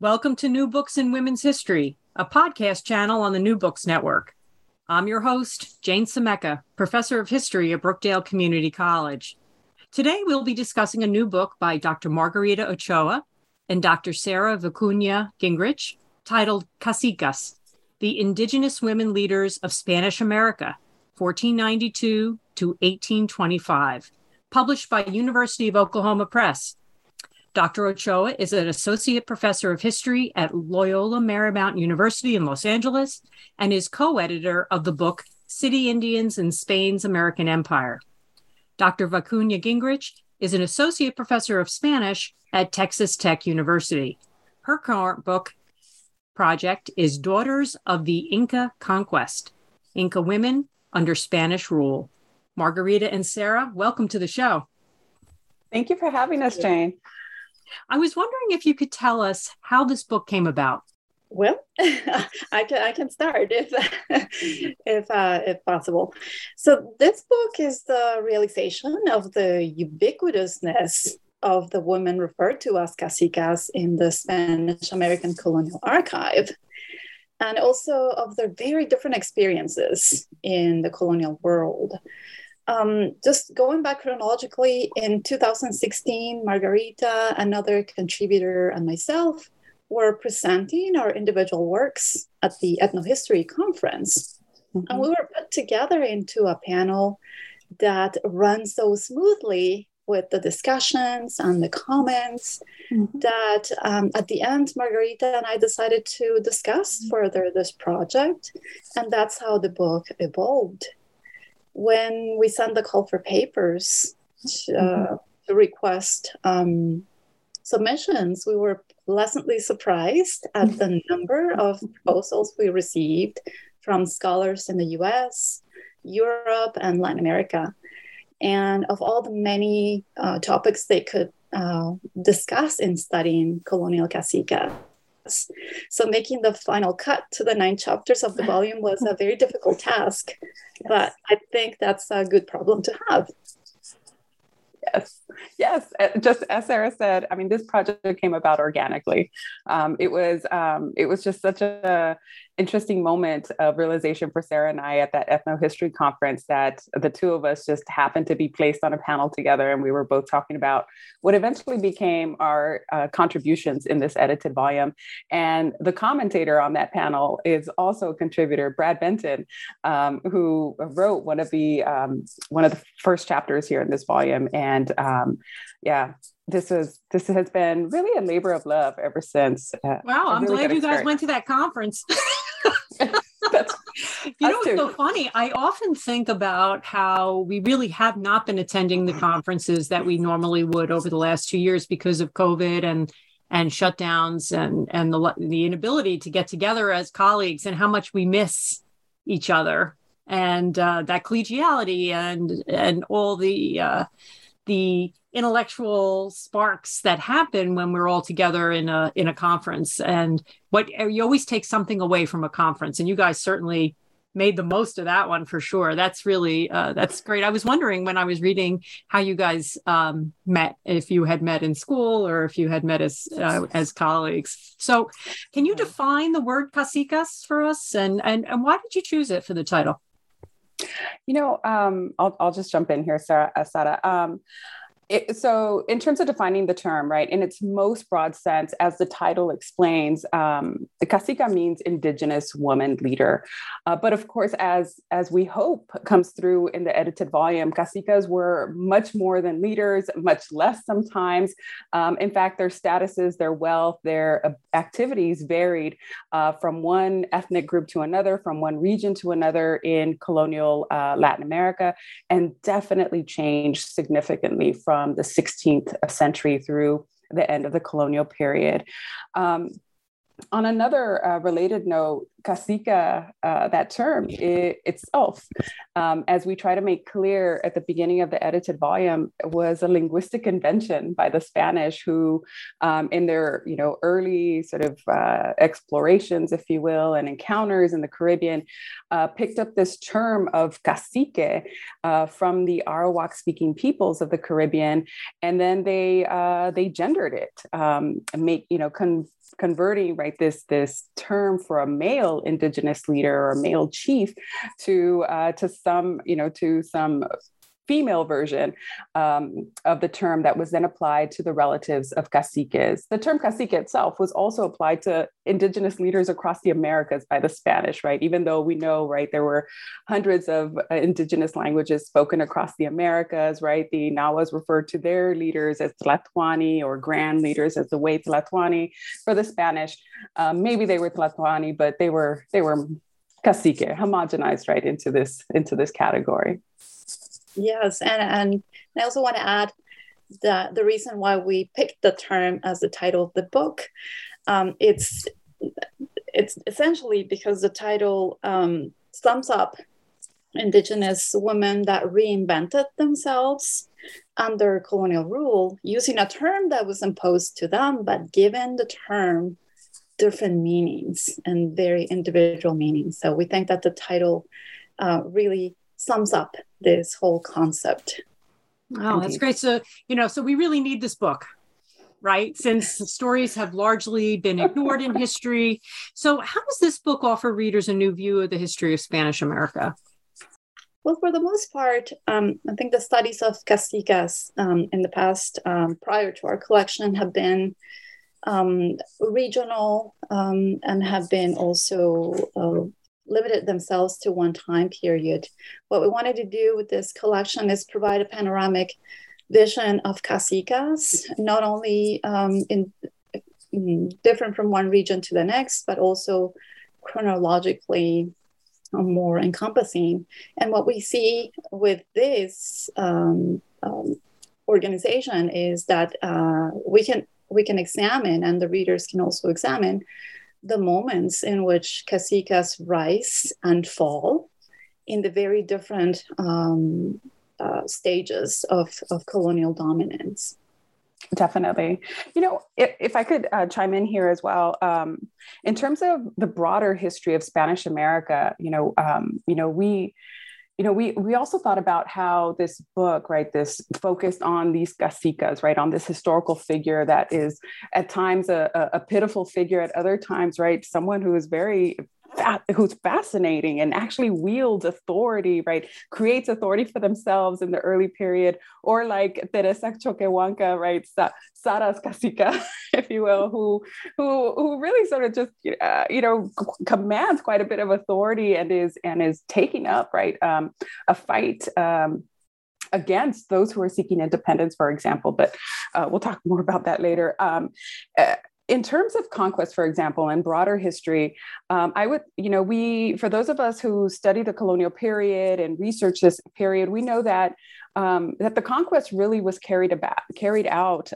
Welcome to New Books in Women's History, a podcast channel on the New Books Network. I'm your host, Jane Semeca, professor of history at Brookdale Community College. Today, we'll be discussing a new book by Dr. Margarita Ochoa and Dr. Sara Vicuña Guengerich, titled Cacicas, the Indigenous Women Leaders of Spanish America, 1492 to 1825, published by University of Oklahoma Press. Dr. Ochoa is an associate professor of history at Loyola Marymount University in Los Angeles and is co-editor of the book City Indians in Spain's American Empire. Dr. Vicuña Guengerich is an associate professor of Spanish at Texas Tech University. Her current book project is Daughters of the Inca Conquest, Inca Women Under Spanish Rule. Margarita and Sara, welcome to the show. Thank you for having us, Jane. I was wondering if you could tell us how this book came about. Well, I can start if possible. So this book is the realization of the ubiquitousness of the women referred to as cacicas in the Spanish American colonial archive, and also of their very different experiences in the colonial world. Just going back chronologically, in 2016, Margarita, another contributor, and myself were presenting our individual works at the Ethnohistory Conference. Mm-hmm. And we were put together into a panel that runs so smoothly with the discussions and the comments mm-hmm. that at the end, Margarita and I decided to discuss mm-hmm. further this project. And that's how the book evolved. When we sent the call for papers mm-hmm. to request submissions, we were pleasantly surprised at mm-hmm. the number of proposals we received from scholars in the US, Europe, and Latin America. And of all the many topics they could discuss in studying colonial cacicas. So making the final cut to the 9 chapters of the volume was a very difficult task, but I think that's a good problem to have. Yes. Just as Sara said, I mean, this project came about organically. It was just such an interesting moment of realization for Sara and I at that ethnohistory conference that the two of us just happened to be placed on a panel together, and we were both talking about what eventually became our contributions in this edited volume. And the commentator on that panel is also a contributor, Brad Benton, who wrote one of the first chapters here in this volume. This has been really a labor of love ever since. Wow, I'm really glad you guys went to that conference. It's so funny. I often think about how we really have not been attending the conferences that we normally would over the last 2 years because of COVID and shutdowns and the inability to get together as colleagues, and how much we miss each other and that collegiality and all the intellectual sparks that happen when we're all together in a conference. And you always take something away from a conference, and you guys certainly made the most of that one for sure. That's really, that's great. I was wondering when I was reading how you guys met, if you had met in school or if you had met as colleagues. So can you define the word cacicas for us? And why did you choose it for the title? I'll just jump in here, Sara. So in terms of defining the term, right, in its most broad sense, as the title explains, the cacica means indigenous woman leader. But of course, as we hope comes through in the edited volume, cacicas were much more than leaders, much less sometimes. In fact, their statuses, their wealth, their activities varied from one ethnic group to another, from one region to another in colonial Latin America, and definitely changed significantly from the 16th century through the end of the colonial period. On another related note, cacica, that term itself, as we try to make clear at the beginning of the edited volume, was a linguistic invention by the Spanish who, in their early sort of explorations, if you will, and encounters in the Caribbean, picked up this term of cacique from the Arawak-speaking peoples of the Caribbean, and then they gendered it, converting this term for a male indigenous leader or male chief to some female version of the term that was then applied to the relatives of caciques. The term cacique itself was also applied to indigenous leaders across the Americas by the Spanish, right? Even though we know, right, there were hundreds of indigenous languages spoken across the Americas, right? The Nahuas referred to their leaders as Tlatoani or grand leaders as the way Tlatoani. For the Spanish, maybe they were Tlatoani, but they were cacique, homogenized, right, into this category. Yes, and I also want to add that the reason why we picked the term as the title of the book, it's essentially because the title sums up indigenous women that reinvented themselves under colonial rule using a term that was imposed to them, but given the term different meanings and very individual meanings. So we think that the title really sums up this whole concept. Oh, that's great. So, so we really need this book, right? Since the stories have largely been ignored in history. So how does this book offer readers a new view of the history of Spanish America? Well, for the most part, I think the studies of cacicas in the past, prior to our collection, have been regional and have been also limited themselves to one time period. What we wanted to do with this collection is provide a panoramic vision of cacicas, not only in different from one region to the next, but also chronologically more encompassing. And what we see with this organization is that we can examine, and the readers can also examine, the moments in which cacicas rise and fall in the very different stages of colonial dominance. Definitely. If I could chime in here as well, in terms of the broader history of Spanish America, we also thought about how this book, right, this focused on these cacicas, right, on this historical figure that is at times a pitiful figure, at other times, right, someone who is who's fascinating and actually wields authority, right, creates authority for themselves in the early period, or like Teresa Choquehuanca, right, Sara's cacica, if you will, who really sort of just, commands quite a bit of authority and is taking up, right, a fight against those who are seeking independence, for example, but we'll talk more about that later. In terms of conquest, for example, and broader history, for those of us who study the colonial period and research this period, we know that the conquest really was carried out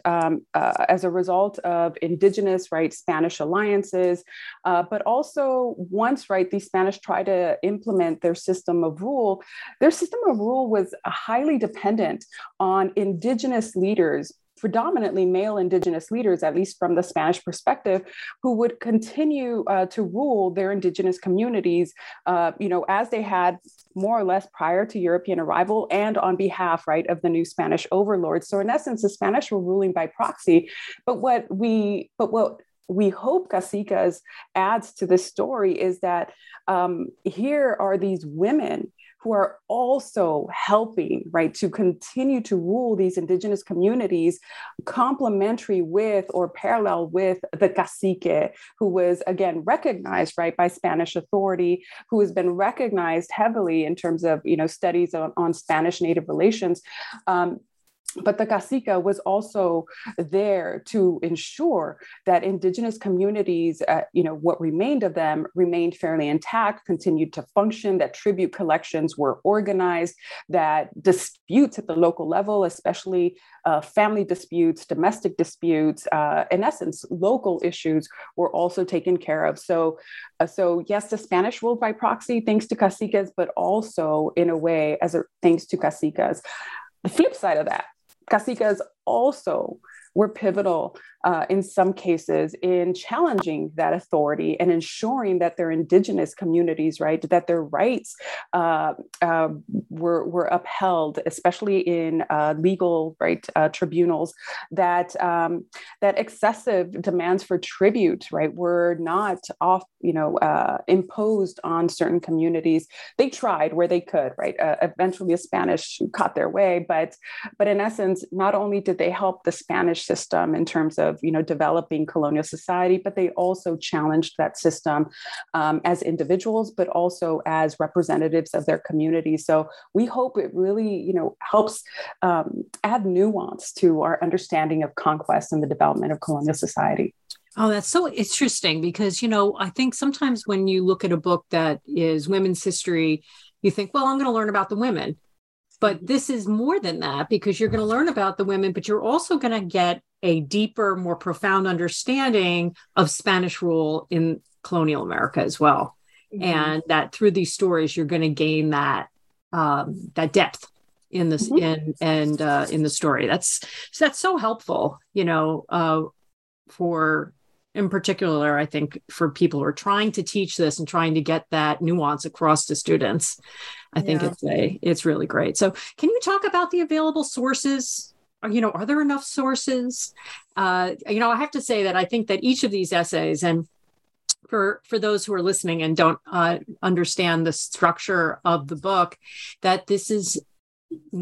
as a result of indigenous, right, Spanish alliances, but also once, right, these Spanish tried to implement their system of rule. Their system of rule was highly dependent on indigenous leaders, predominantly male indigenous leaders, at least from the Spanish perspective, who would continue to rule their indigenous communities, as they had more or less prior to European arrival and on behalf, right, of the new Spanish overlords. So in essence, the Spanish were ruling by proxy. But what we hope cacicas adds to this story is that here are these women who are also helping, right, to continue to rule these indigenous communities, complementary with or parallel with the cacique, who was, again, recognized, right, by Spanish authority, who has been recognized heavily in terms of, you know, studies on Spanish Native relations. But the cacique was also there to ensure that indigenous communities, you know, what remained of them remained fairly intact, continued to function, that tribute collections were organized, that disputes at the local level, especially family disputes, domestic disputes, in essence, local issues were also taken care of. So yes, the Spanish ruled by proxy thanks to caciques, but also in a way thanks to caciques. The flip side of that, caciques also were pivotal in some cases in challenging that authority and ensuring that their indigenous communities, right, that their rights were upheld, especially in legal, right, tribunals, that excessive demands for tribute, right, were not imposed on certain communities. They tried where they could, right. Eventually, the Spanish caught their way, but in essence, not only did they help the Spanish system in terms of, you know, developing colonial society, but they also challenged that system as individuals, but also as representatives of their community. So we hope it really, you know, helps add nuance to our understanding of conquest and the development of colonial society. Oh, that's so interesting because, you know, I think sometimes when you look at a book that is women's history, you think, well, I'm going to learn about the women. But this is more than that, because you're going to learn about the women, but you're also going to get a deeper, more profound understanding of Spanish rule in colonial America as well. Mm-hmm. And that through these stories, you're going to gain that depth in this, mm-hmm. in the story. That's so helpful, you know, in particular, I think for people who are trying to teach this and trying to get that nuance across to students, I think it's really great. So can you talk about the available sources? You know, are there enough sources? You know, I have to say that I think that each of these essays, and for those who are listening and don't understand the structure of the book, that this is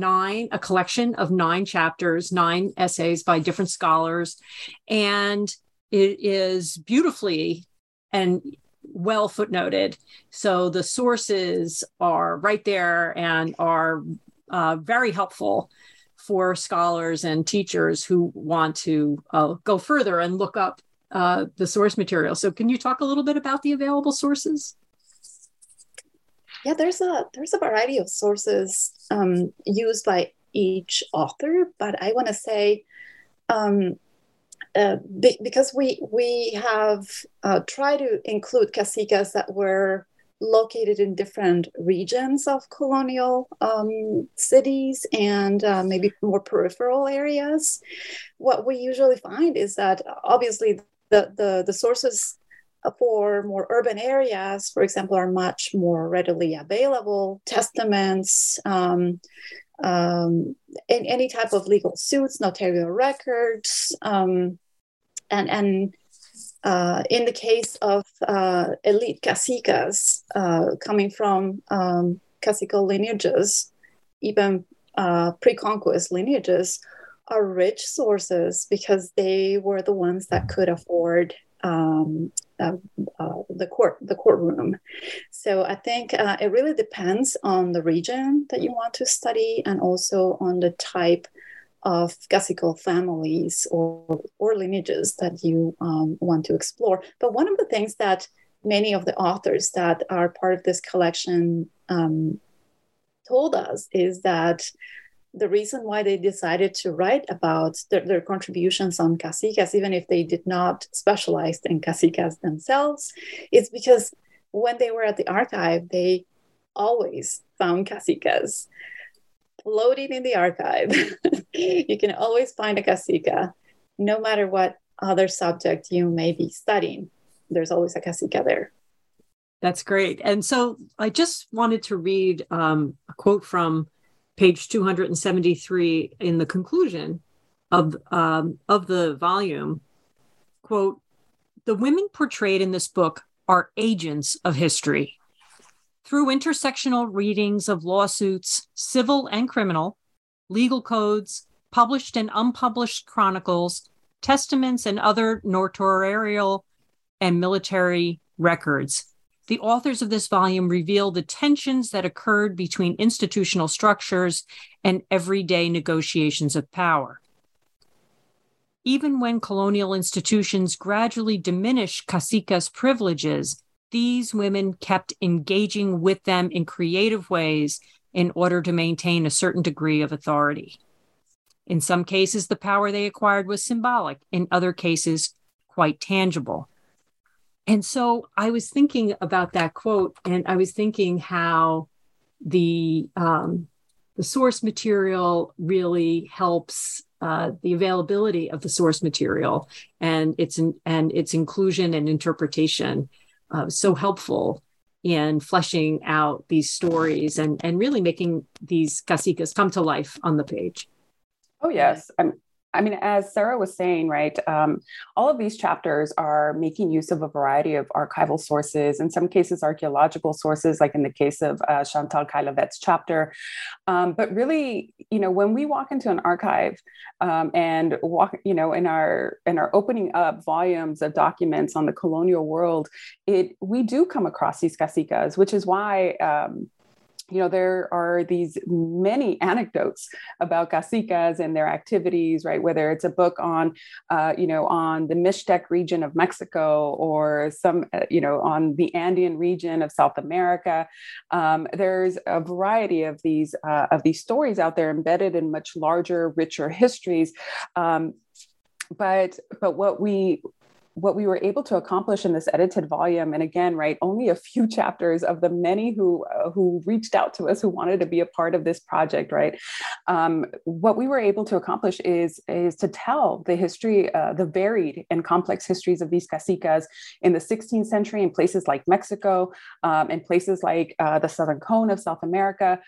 a collection of 9 chapters, 9 essays by different scholars, and it is beautifully and well footnoted. So the sources are right there and are very helpful for scholars and teachers who want to go further and look up the source material. So can you talk a little bit about the available sources? Yeah, there's a variety of sources used by each author, but I want to say because we have tried to include caciques that were located in different regions of colonial cities and maybe more peripheral areas. What we usually find is that obviously the sources for more urban areas, for example, are much more readily available. Testaments, and any type of legal suits, notarial records, And in the case of elite caciques coming from cacical lineages, even pre-conquest lineages, are rich sources because they were the ones that could afford the courtroom. So I think it really depends on the region that you want to study and also on the type of cacical families or lineages that you want to explore. But one of the things that many of the authors that are part of this collection told us is that the reason why they decided to write about their contributions on caciques, even if they did not specialize in caciques themselves, is because when they were at the archive, they always found caciques. Loading in the archive, you can always find a cacique, no matter what other subject you may be studying. There's always a cacique there. That's great. And so I just wanted to read a quote from page 273 in the conclusion of the volume. Quote, "The women portrayed in this book are agents of history. through intersectional readings of lawsuits, civil and criminal, legal codes, published and unpublished chronicles, testaments, and other notarial and military records. The authors of this volume reveal the tensions that occurred between institutional structures and everyday negotiations of power. Even when colonial institutions gradually diminished Cacicas' privileges, these women kept engaging with them in creative ways in order to maintain a certain degree of authority. In some cases, the power they acquired was symbolic. In other cases, quite tangible. And so I was thinking about that quote, and I was thinking how the source material really helps the availability of the source material and its inclusion and interpretation so helpful in fleshing out these stories and really making these Cacicas come to life on the page. Oh, yes. I mean, as Sara was saying, right, all of these chapters are making use of a variety of archival sources, in some cases archaeological sources, like in the case of Chantal Kailavet's chapter. But really, you know, when we walk into an archive and walk, you know, in our opening up volumes of documents on the colonial world, we do come across these Cacicas, which is why, you know, there are these many anecdotes about Cacicas and their activities, right? Whether it's a book on, you know, on the Mixtec region of Mexico or some, you know, on the Andean region of South America. There's a variety of these stories out there embedded in much larger, richer histories. But what we were able to accomplish in this edited volume, and again, right, only a few chapters of the many who reached out to us, who wanted to be a part of this project, right? What we were able to accomplish is to tell the history, the varied and complex histories of these Cacicas in the 16th century in places like Mexico, in places like the Southern Cone of South America,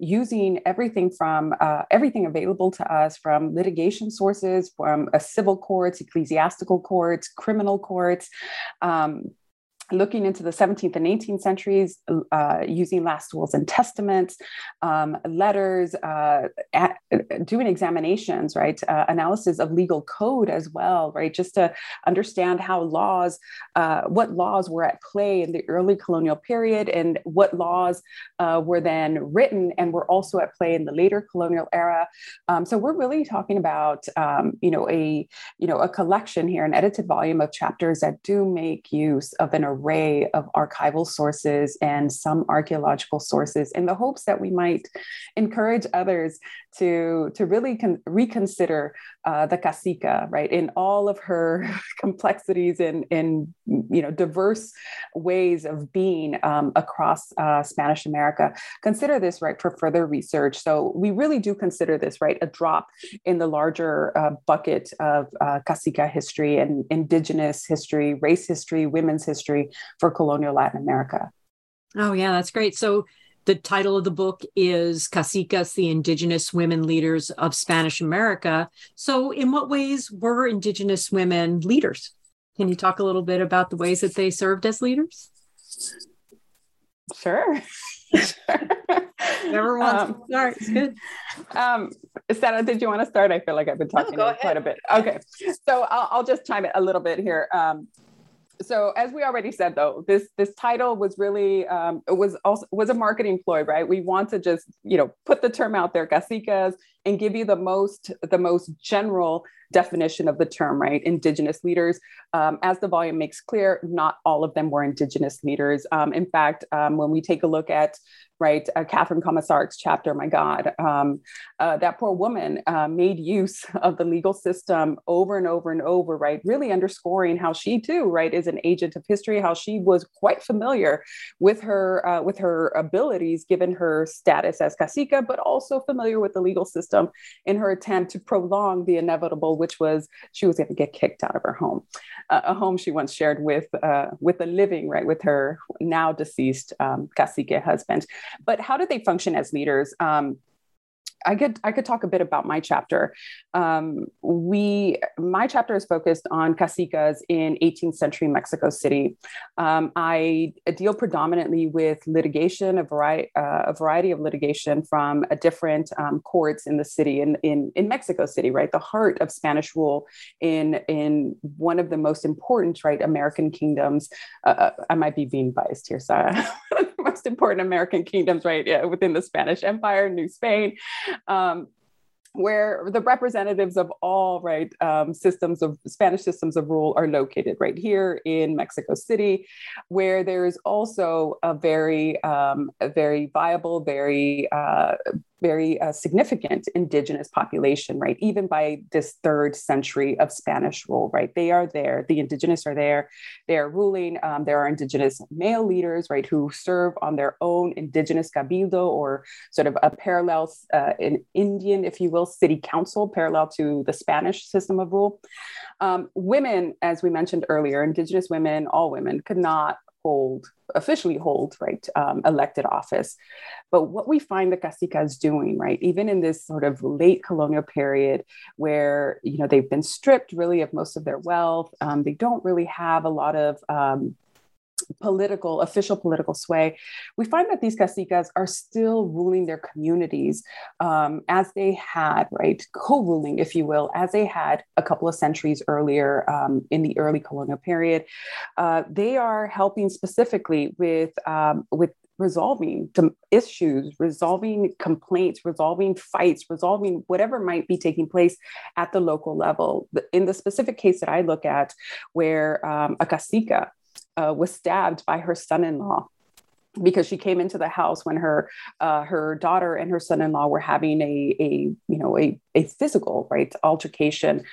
using everything from everything available to us, from litigation sources, from civil courts, ecclesiastical courts, criminal courts, looking into the 17th and 18th centuries, using last wills and testaments, letters, doing examinations, right? Analysis of legal code as well, right? Just to understand how laws, what laws were at play in the early colonial period and what laws were then written and were also at play in the later colonial era. So we're really talking about, a collection here, an edited volume of chapters that do make use of an array of archival sources and some archaeological sources in the hopes that we might encourage others to really reconsider the Cacica, right, in all of her complexities and you know, diverse ways of being across Spanish America. Consider this, right, for further research. So we really do consider this, right, a drop in the larger bucket of Cacica history and indigenous history, race history, women's history for colonial Latin America. Oh, yeah, that's great. So the title of the book is Cacicas, the Indigenous Women Leaders of Spanish America. So in what ways were Indigenous women leaders? Can you talk a little bit about the ways that they served as leaders? Sure. Never wants to start. It's good. Sara, did you want to start? I feel like I've been talking quite a bit. Okay. So I'll just chime in a little bit here. So as we already said, though, this title was really, it was also a marketing ploy, right? We want to just, you know, put the term out there, Cacicas, and give you the most general definition of the term, right? Indigenous leaders. As the volume makes clear, not all of them were Indigenous leaders. In fact, when we take a look at, right, Catherine Commissaric's chapter, my God, that poor woman made use of the legal system over and over and over, right? Really underscoring how she too, right, is an agent of history, how she was quite familiar with her abilities, given her status as Cacica, but also familiar with the legal system in her attempt to prolong the inevitable, which was she was going to get kicked out of her home, a home she once shared with the living, right, with her now deceased Cacique husband. But how did they function as leaders? I could talk a bit about my chapter. My chapter is focused on cacicas in 18th century Mexico City. I deal predominantly with litigation, a variety of litigation from a different courts in the city, in Mexico City, right, the heart of Spanish rule in one of the most important, right, American kingdoms. I might be being biased here, Sarah. Most important American kingdoms, right? Yeah, within the Spanish Empire, New Spain, where the representatives of all, right, Spanish systems of rule are located right here in Mexico City, where there is also a very viable, very significant indigenous population, right? Even by this third century of Spanish rule, right? They are there, the indigenous are there, they are ruling. There are indigenous male leaders, right, who serve on their own indigenous cabildo, or sort of a parallel, an Indian, if you will, city council, parallel to the Spanish system of rule. Women, as we mentioned earlier, indigenous women, all women, could not officially hold, right, elected office. But what we find the cacicas doing, right, even in this sort of late colonial period where, you know, they've been stripped really of most of their wealth, they don't really have a lot of official political sway, we find that these cacicas are still ruling their communities as they had, right, co-ruling, if you will, as they had a couple of centuries earlier in the early colonial period. They are helping specifically with resolving issues, resolving complaints, resolving fights, resolving whatever might be taking place at the local level. In the specific case that I look at, where a cacica was stabbed by her son-in-law because she came into the house when her daughter and her son-in-law were having a physical, right, altercation,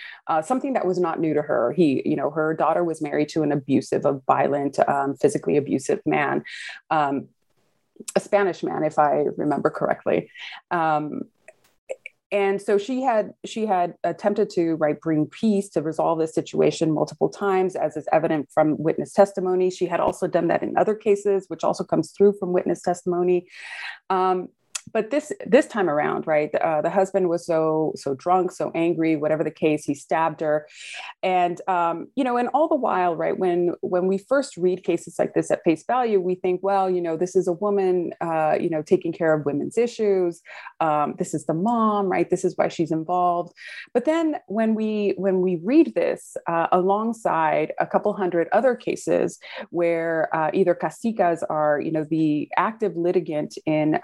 something that was not new to her. Her daughter was married to an abusive, a violent, physically abusive man, a Spanish man, if I remember correctly. And so she had attempted to, right, bring peace to resolve this situation multiple times, as is evident from witness testimony. She had also done that in other cases, which also comes through from witness testimony. But this time around, right, the husband was so drunk, so angry, whatever the case, he stabbed her. And, and all the while, right, when we first read cases like this at face value, we think, well, you know, this is a woman, taking care of women's issues. This is the mom, right? This is why she's involved. But then when we read this alongside a couple hundred other cases where either cacicas are, you know, the active litigant in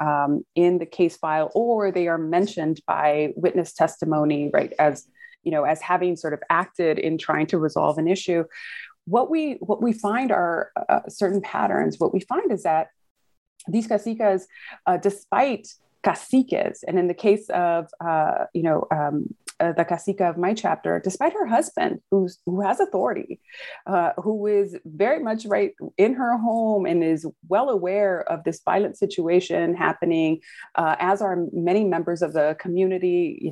the case file, or they are mentioned by witness testimony, right, as, you know, as having sort of acted in trying to resolve an issue, what we find are certain patterns. What we find is that these cacicas, despite caciques, and in the case of, the cacica of my chapter, despite her husband, who has authority, who is very much, right, in her home and is well aware of this violent situation happening, as are many members of the community,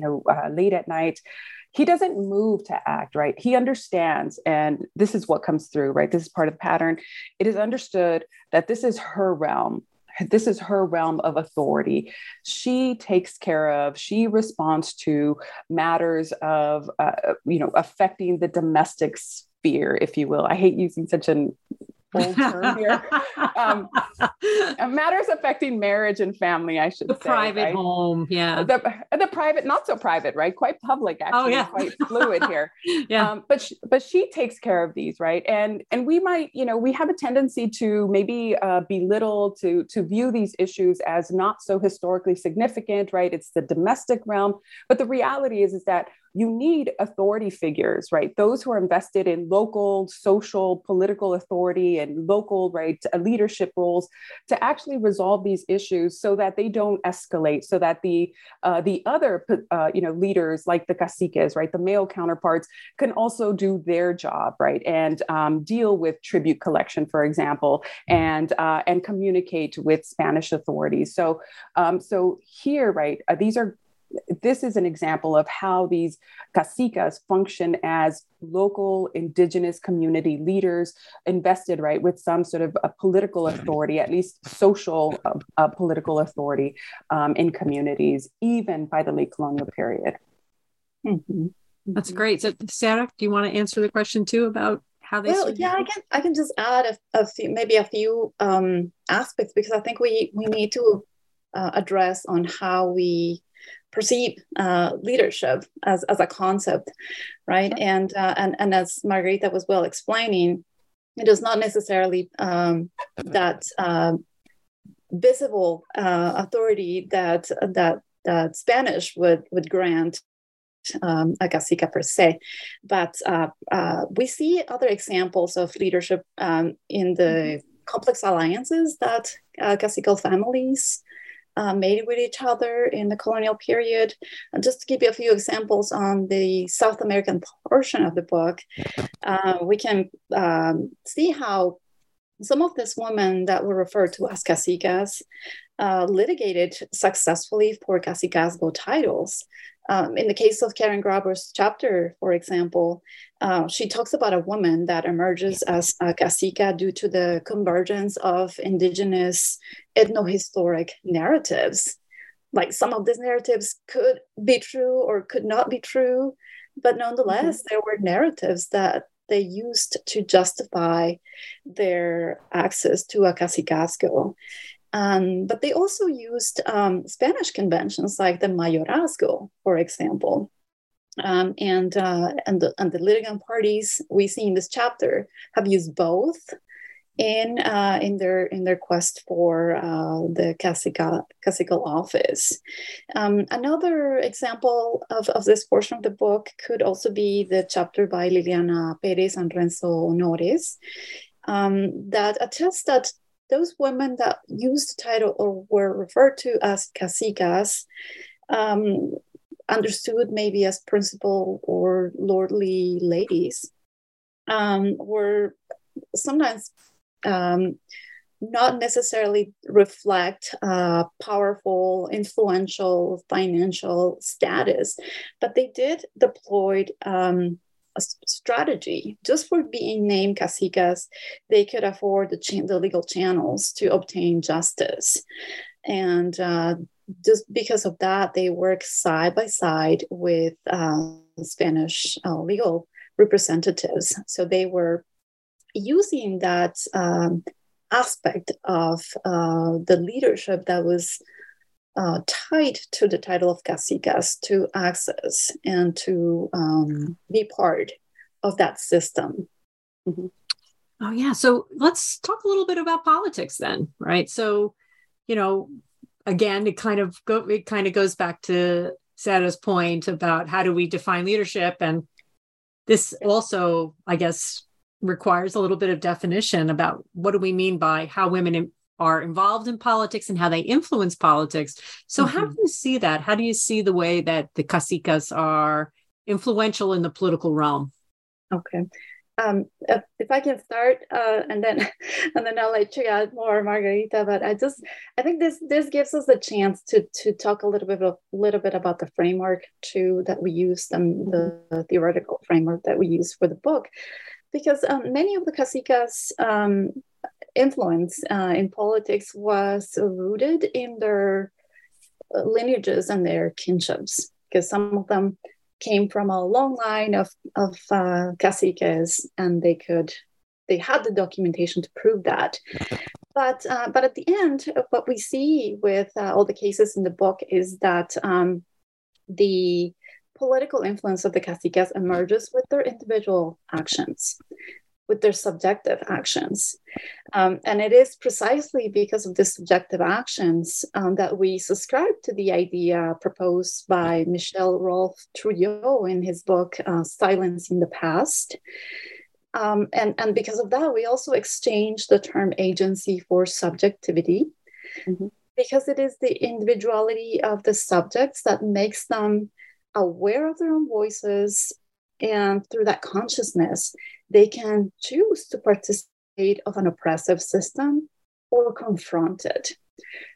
late at night, he doesn't move to act, right? He understands, and this is what comes through, right? This is part of the pattern. It is understood that this is her realm. This is her realm of authority. She takes care of, she responds to matters of, affecting the domestic sphere, if you will. I hate using such an bold term here. Matters affecting marriage and family, I should say. The private, right? Home, yeah. The private, not so private, right? Quite public, actually. Oh, yeah. Quite fluid here. Yeah. But she takes care of these, right? And we might, we have a tendency to maybe belittle, to view these issues as not so historically significant, right? It's the domestic realm. But the reality is that you need authority figures, right? Those who are invested in local, social, political authority and local, right, leadership roles to actually resolve these issues so that they don't escalate, so that the other, leaders like the caciques, right, the male counterparts can also do their job, right, and deal with tribute collection, for example, and communicate with Spanish authorities. So here, right, these are this is an example of how these cacicas function as local indigenous community leaders invested, right, with some sort of a political authority, at least social political authority in communities, even by the late colonial period. Mm-hmm. That's great. So Sara, do you want to answer the question too about how they? Well, yeah, I can just add a few aspects, because I think we need to address on how we perceive leadership as a concept, right? Mm-hmm. And as Margarita was well explaining, it is not necessarily that visible authority that Spanish would grant a cacica per se, but we see other examples of leadership in the complex alliances that cacical families made with each other in the colonial period. And just to give you a few examples on the South American portion of the book, we can see how some of these women that were referred to as cacicas litigated successfully for cacicazgo titles. In the case of Karen Graber's chapter, for example, she talks about a woman that emerges as a cacica due to the convergence of indigenous ethnohistoric narratives. Like, some of these narratives could be true or could not be true, but nonetheless, mm-hmm. there were narratives that they used to justify their access to a cacicazgo. But they also used Spanish conventions like the mayorazgo, for example, and the litigant parties we see in this chapter have used both in their quest for the cacical office. Another example of this portion of the book could also be the chapter by Liliana Pérez and Renzo Honores that attests that those women that used the title or were referred to as cacicas, understood maybe as principal or lordly ladies, were sometimes not necessarily reflect powerful, influential, financial status, but they did deploy a strategy. Just for being named cacicas, they could afford the legal channels to obtain justice. And just because of that, they work side by side with Spanish legal representatives. So they were using that aspect of the leadership that was tied to the title of cacicas to access and to be part of that system. Mm-hmm. Oh, yeah. So let's talk a little bit about politics then, right? So, you know, again, it kind of goes back to Sara's point about how do we define leadership? And this also, I guess, requires a little bit of definition about what do we mean by how women are involved in politics and how they influence politics. So mm-hmm. How do you see that? How do you see the way that the cacicas are influential in the political realm? Okay. If I can start, and then I'll let you add more, Margarita, but I think this gives us the chance to talk a little bit about the framework too, that we use, and the theoretical framework that we use for the book, because many of the cacicas, influence in politics was rooted in their lineages and their kinships, because some of them came from a long line of caciques, and they had the documentation to prove that. But at the end, what we see with all the cases in the book is that the political influence of the caciques emerges with their individual actions, with their subjective actions. And it is precisely because of the subjective actions that we subscribe to the idea proposed by Michel Rolph Trouillot in his book, Silencing the Past. And because of that, we also exchange the term agency for subjectivity, mm-hmm. because it is the individuality of the subjects that makes them aware of their own voices, and through that consciousness, they can choose to participate of an oppressive system or confront it.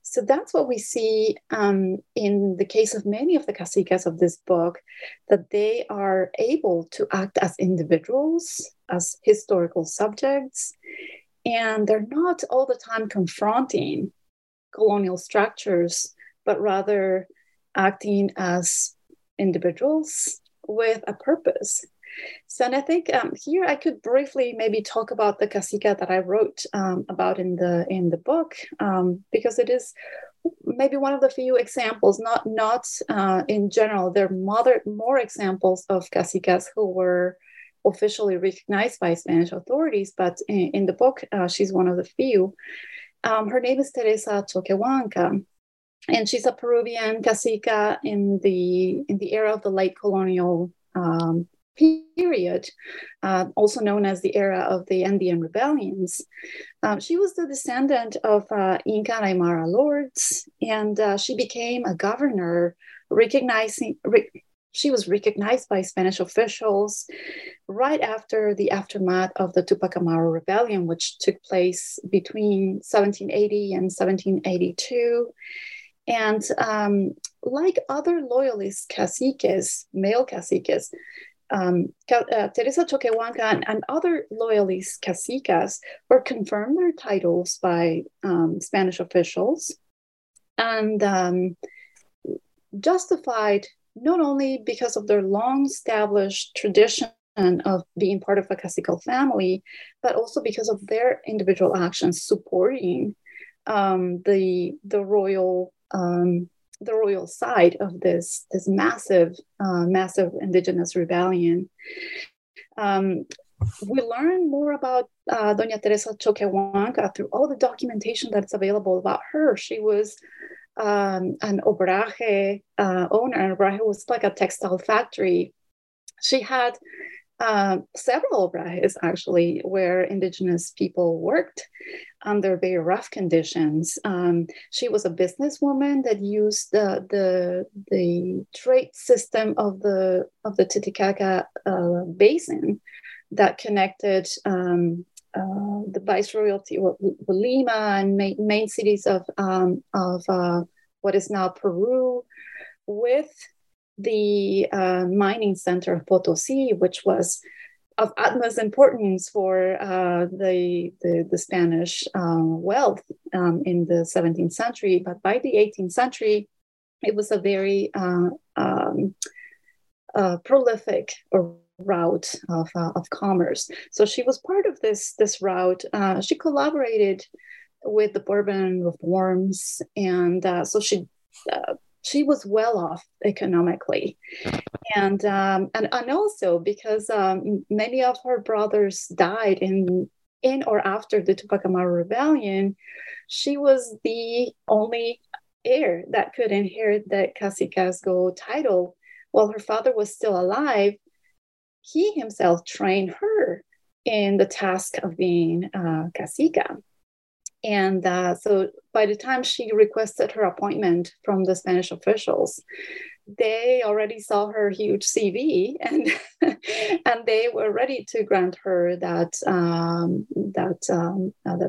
So that's what we see in the case of many of the cacicas of this book, that they are able to act as individuals, as historical subjects, and they're not all the time confronting colonial structures, but rather acting as individuals with a purpose. So, and I think here I could briefly maybe talk about the cacica that I wrote about in the book, because it is maybe one of the few examples, not in general. There are more examples of cacicas who were officially recognized by Spanish authorities, but in the book, she's one of the few. Her name is Teresa Choquehuanca, and she's a Peruvian cacica in the era of the late colonial period, also known as the era of the Andean rebellions. She was the descendant of Inca and Aymara lords, and she became a governor. She was recognized by Spanish officials right after the aftermath of the Tupac Amaru rebellion, which took place between 1780 and 1782. And like other loyalist caciques, male caciques, Teresa Choquehuanca and other loyalist cacicas were confirmed their titles by Spanish officials, and justified not only because of their long-established tradition of being part of a cacical family, but also because of their individual actions supporting the royal side of this massive indigenous rebellion. We learn more about Doña Teresa Choquehuanca through all the documentation that's available about her. She was an obraje owner. An obraje was like a textile factory. She had several obrajes, actually, where indigenous people worked under very rough conditions. She was a businesswoman that used the trade system of the Titicaca basin that connected the viceroyalty with Lima and main cities of what is now Peru with the mining center of Potosí, which was of utmost importance for the Spanish wealth in the 17th century. But by the 18th century, it was a very prolific route of commerce. So she was part of this route. She collaborated with the Bourbon reforms, and so she was well off economically, and also because many of her brothers died in or after the Tupac Amaru rebellion, she was the only heir that could inherit the Cacicazgo title. While her father was still alive, he himself trained her in the task of being cacica. And so by the time she requested her appointment from the Spanish officials, they already saw her huge CV, and and they were ready to grant her that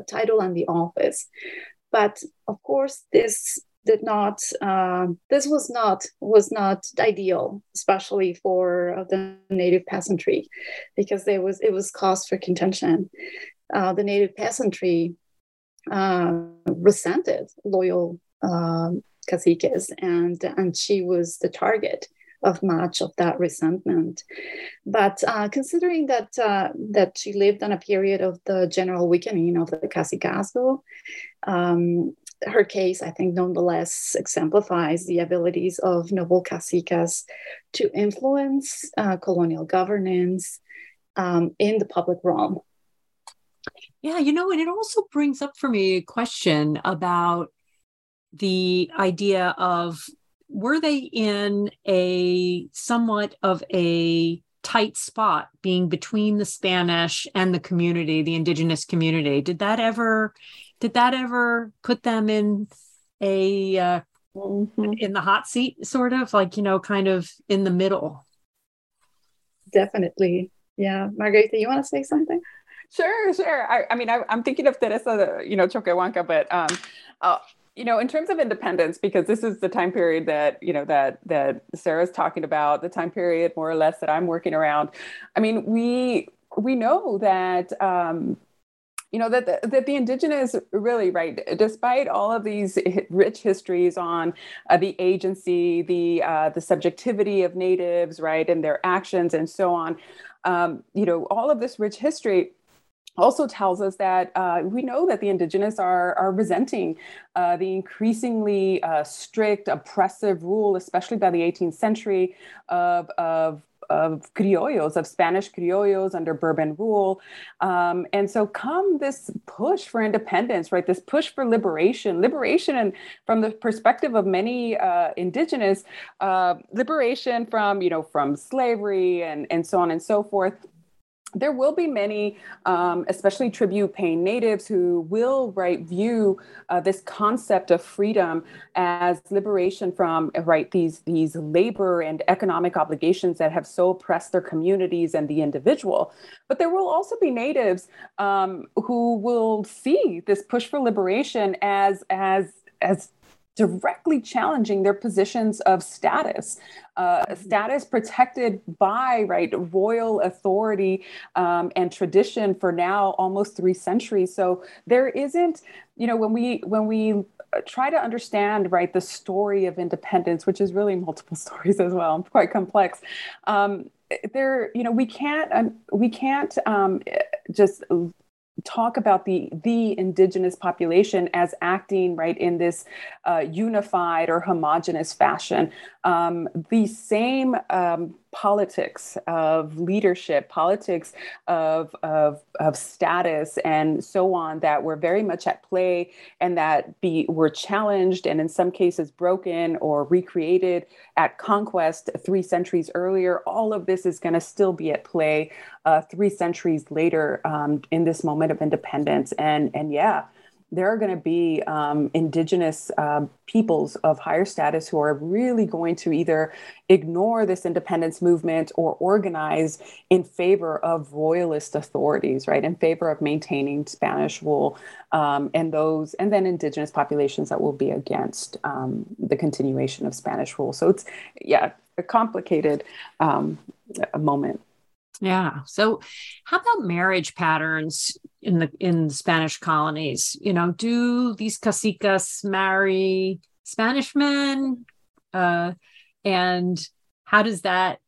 title and the office. But of course, this was not ideal, especially for the native peasantry, because it was cause for contention. The native peasantry resented loyal caciques, and she was the target of much of that resentment. But considering that she lived in a period of the general weakening of the cacicazgo, her case, I think, nonetheless exemplifies the abilities of noble cacicas to influence colonial governance in the public realm. Yeah, and it also brings up for me a question about the idea of, were they in a somewhat of a tight spot being between the Spanish and the community, the indigenous community? Did that ever put them in a in the hot seat, sort of like, kind of in the middle? Definitely. Yeah. Margarita, you want to say something? Sure. I'm thinking of Teresa, Choquehuanca, but You know, in terms of independence, because this is the time period that, you know, that Sarah's talking about, the time period more or less that I'm working around. I mean, we know that, that the indigenous really, right, despite all of these rich histories on the agency, the subjectivity of natives, right, and their actions and so on, all of this rich history also tells us that we know that the indigenous are resenting the increasingly strict, oppressive rule, especially by the 18th century, of criollos, of Spanish criollos under Bourbon rule. And so come this push for independence, right? This push for liberation, and from the perspective of many indigenous, liberation from, from slavery and so on and so forth. There will be many, especially tribute-paying natives, who will view this concept of freedom as liberation from these labor and economic obligations that have so oppressed their communities and the individual. But there will also be natives who will see this push for liberation as directly challenging their positions of status protected by royal authority and tradition for now almost 3 centuries. So there isn't, when we try to understand the story of independence, which is really multiple stories as well, quite complex. We can't just talk about the indigenous population as acting in this unified or homogenous fashion. The same politics of leadership, politics of status, and so on, that were very much at play, and that were challenged and in some cases broken or recreated at conquest 3 centuries earlier. All of this is going to still be at play 3 centuries later in this moment of independence. And yeah, there are going to be indigenous peoples of higher status who are really going to either ignore this independence movement or organize in favor of royalist authorities, in favor of maintaining Spanish rule, and then indigenous populations that will be against the continuation of Spanish rule. So it's a complicated moment. Yeah. So how about marriage patterns in the Spanish colonies? Do these cacicas marry Spanish men? And how does that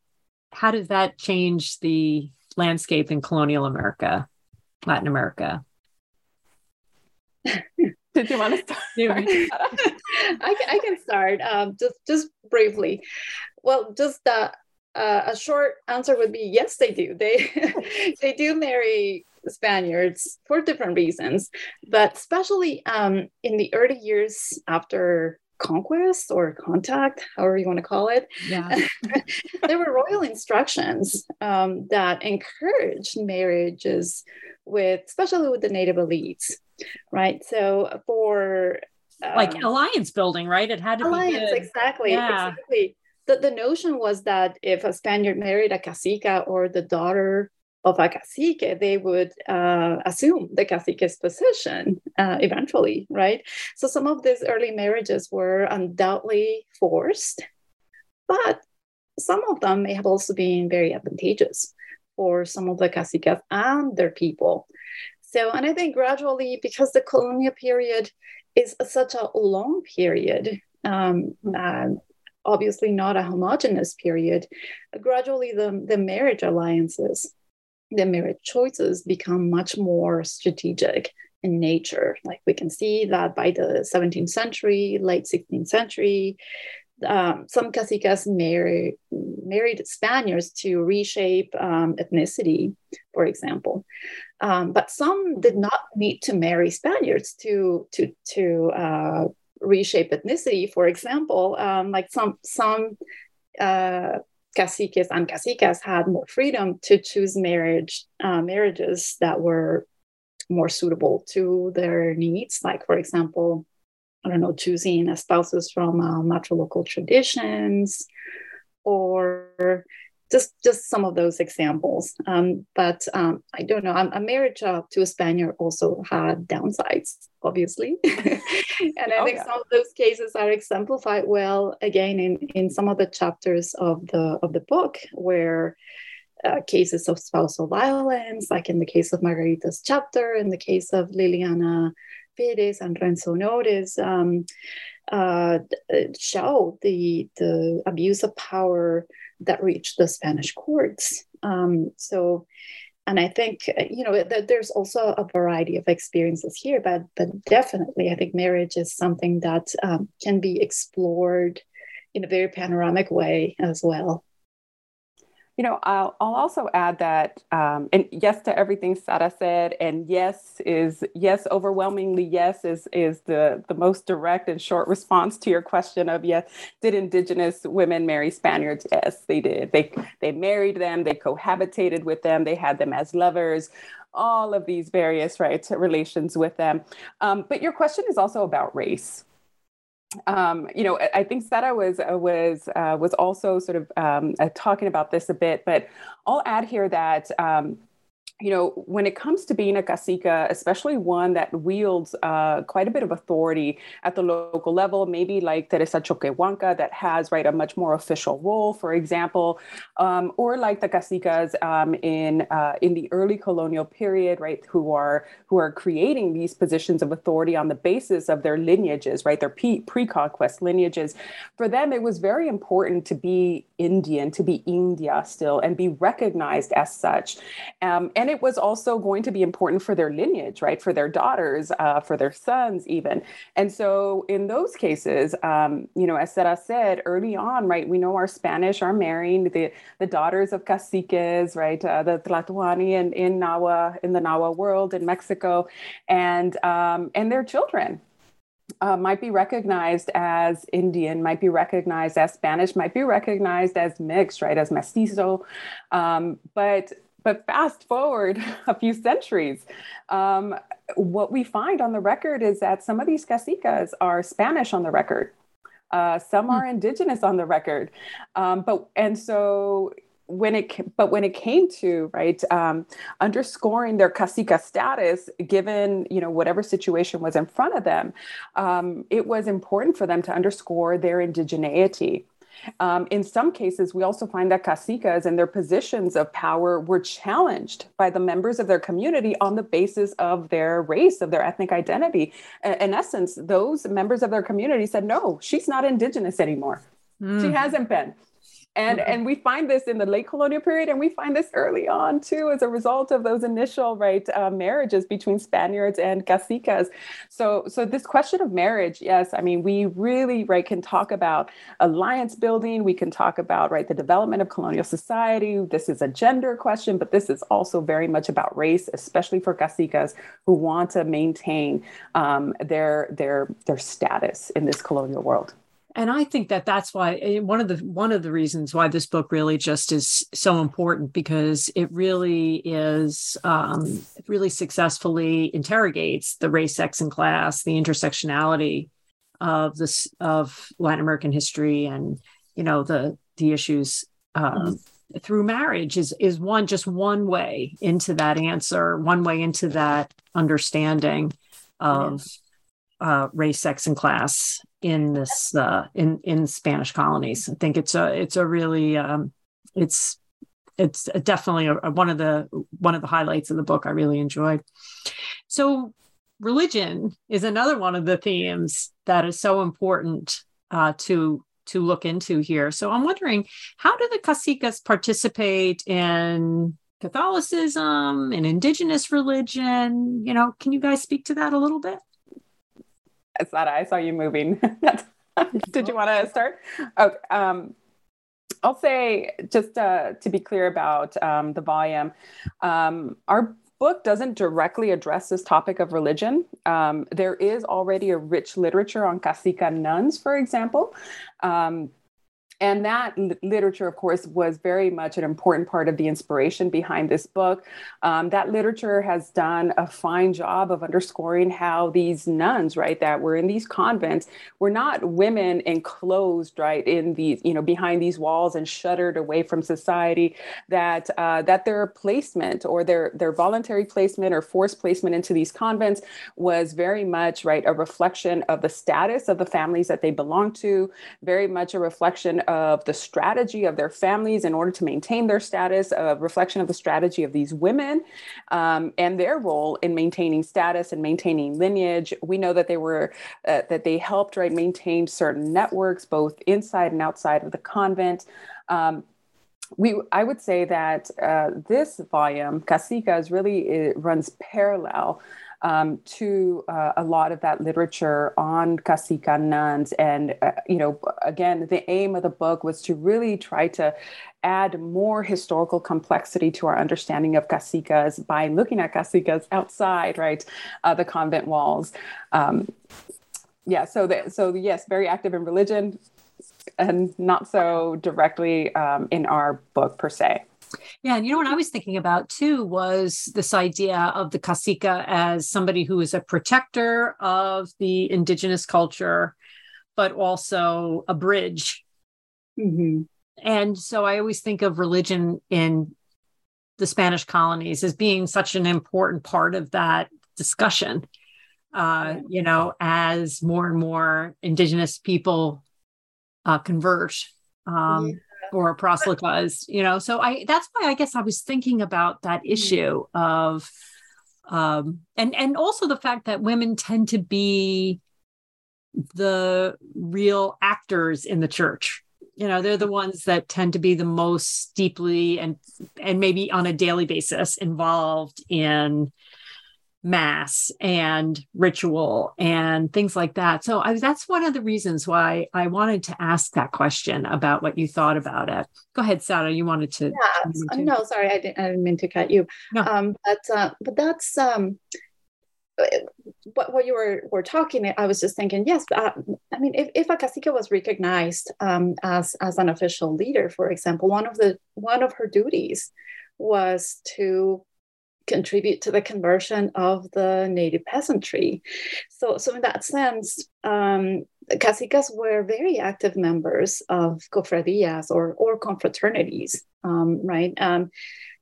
change the landscape in colonial America, Latin America? Did you want to start? I can start just briefly. Well, just a short answer would be yes, they do. They do marry Spaniards for different reasons, but especially in the early years after conquest or contact, however you want to call it. Yeah. There were royal instructions that encouraged marriages especially with the native elites, right? So for alliance building, right? It had to alliance, be alliance, exactly. Yeah. Exactly. The notion was that if a Spaniard married a cacica or the daughter of a cacique, they would assume the cacique's position eventually, right? So some of these early marriages were undoubtedly forced, but some of them may have also been very advantageous for some of the cacicas and their people. So, and I think gradually, because the colonial period is such a long period, obviously not a homogeneous period, gradually the marriage alliances, the marriage choices become much more strategic in nature. Like we can see that by the 17th century, late 16th century, some cacicas married Spaniards to reshape ethnicity, for example. But some did not need to marry Spaniards to reshape ethnicity, for example, some caciques and cacicas had more freedom to choose marriages that were more suitable to their needs. Like, for example, choosing spouses from matrilocal traditions, or just some of those examples. But I don't know, a marriage to a Spaniard also had downsides, obviously. and I think some of those cases are exemplified well, again, in some of the chapters of the book, where cases of spousal violence, like in the case of Margarita's chapter, in the case of Liliana Pérez and Renzo Honores, show the abuse of power that reached the Spanish courts. And I think, that there's also a variety of experiences here, but definitely I think marriage is something that can be explored in a very panoramic way as well. I'll also add that, and yes to everything Sara said, and yes is overwhelmingly the most direct and short response to your question of yes. Did Indigenous women marry Spaniards? Yes, they did. They married them. They cohabitated with them. They had them as lovers. All of these various relations with them. But your question is also about race. I think Sara was also sort of talking about this a bit, but I'll add here that, when it comes to being a cacica, especially one that wields quite a bit of authority at the local level, maybe like Teresa Choquehuanca that has, a much more official role, for example, or like the cacicas in the early colonial period, who are creating these positions of authority on the basis of their lineages, their pre-conquest lineages. For them, it was very important to be Indian, to be India still, and be recognized as such. And it was also going to be important for their lineage, for their daughters, for their sons even. And so in those cases, as Sara said, early on, we know our Spanish are marrying the daughters of caciques, the Tlatoani in the Nahua world in Mexico, and their children. Might be recognized as Indian, might be recognized as Spanish, might be recognized as mixed, as mestizo, But fast forward a few centuries, what we find on the record is that some of these cacicas are Spanish on the record. Some are Indigenous on the record. When it came to underscoring their cacica status, given whatever situation was in front of them, it was important for them to underscore their indigeneity. In some cases, we also find that cacicas and their positions of power were challenged by the members of their community on the basis of their race, of their ethnic identity. In essence, those members of their community said, no, she's not Indigenous anymore. Mm. She hasn't been. And we find this in the late colonial period, and we find this early on, too, as a result of those initial marriages between Spaniards and cacicas. So this question of marriage, yes, we really can talk about alliance building. We can talk about the development of colonial society. This is a gender question, but this is also very much about race, especially for cacicas who want to maintain their status in this colonial world. And I think that's why one of the reasons why this book really just is so important, because it really is really successfully interrogates the race, sex, and class, the intersectionality of Latin American history, and the issues through marriage is one way into that answer, one way into that understanding of race, sex, and class in this in Spanish colonies. I think it's definitely one of the highlights of the book. I really enjoyed. So religion is another one of the themes that is so important to look into here. So I'm wondering, how do the cacicas participate in Catholicism and indigenous religion? Can you guys speak to that a little bit? Sara, I saw you moving. Did you want to start? Okay. I'll say, just to be clear about the volume, our book doesn't directly address this topic of religion. There is already a rich literature on Cacica nuns, for example. And that literature, of course, was very much an important part of the inspiration behind this book. That literature has done a fine job of underscoring how these nuns, right, that were in these convents were not women enclosed, right, in these, you know, behind these walls and shuttered away from society, that that their placement or their voluntary placement or forced placement into these convents was very much, right, a reflection of the status of the families that they belonged to, very much a reflection of the strategy of their families in order to maintain their status, a reflection of the strategy of these women and their role in maintaining status and maintaining lineage. We know that they were, that they helped, right, maintain certain networks, both inside and outside of the convent. I would say that this volume, Cacicas, really runs parallel to a lot of that literature on Cacica nuns. And, you know, again, the aim of the book was to really try to add more historical complexity to our understanding of Cacicas by looking at Cacicas outside, right, the convent walls. So yes, very active in religion and not so directly in our book per se. Yeah. And you know what I was thinking about too was this idea of the cacica as somebody who is a protector of the indigenous culture, but also a bridge. Mm-hmm. And so I always think of religion in the Spanish colonies as being such an important part of that discussion, you know, as more and more indigenous people convert. Yeah. Or proselytized, you know, so that's why I guess I was thinking about that issue of, and also the fact that women tend to be the real actors in the church. You know, they're the ones that tend to be the most deeply and maybe on a daily basis involved in mass and ritual and things like that. So that's one of the reasons why I wanted to ask that question about what you thought about it. Go ahead, Sara. You wanted to? Yeah. No, sorry, I didn't mean to cut you. No. But that's what you were talking. I was just thinking, yes. I mean, if a cacique was recognized as an official leader, for example, one of her duties was to contribute to the conversion of the native peasantry. So in that sense, cacicas were very active members of cofradías or confraternities, right? And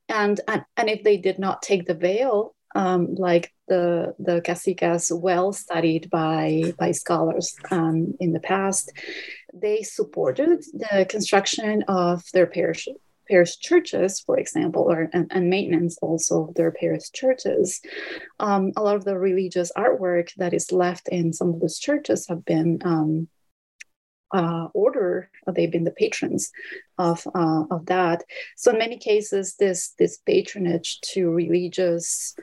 if they did not take the veil, like the cacicas well studied by scholars in the past, they supported the construction of their parish churches, for example, and maintenance also of their parish churches. A lot of the religious artwork that is left in some of those churches have been they've been the patrons of that. So in many cases, this patronage to religious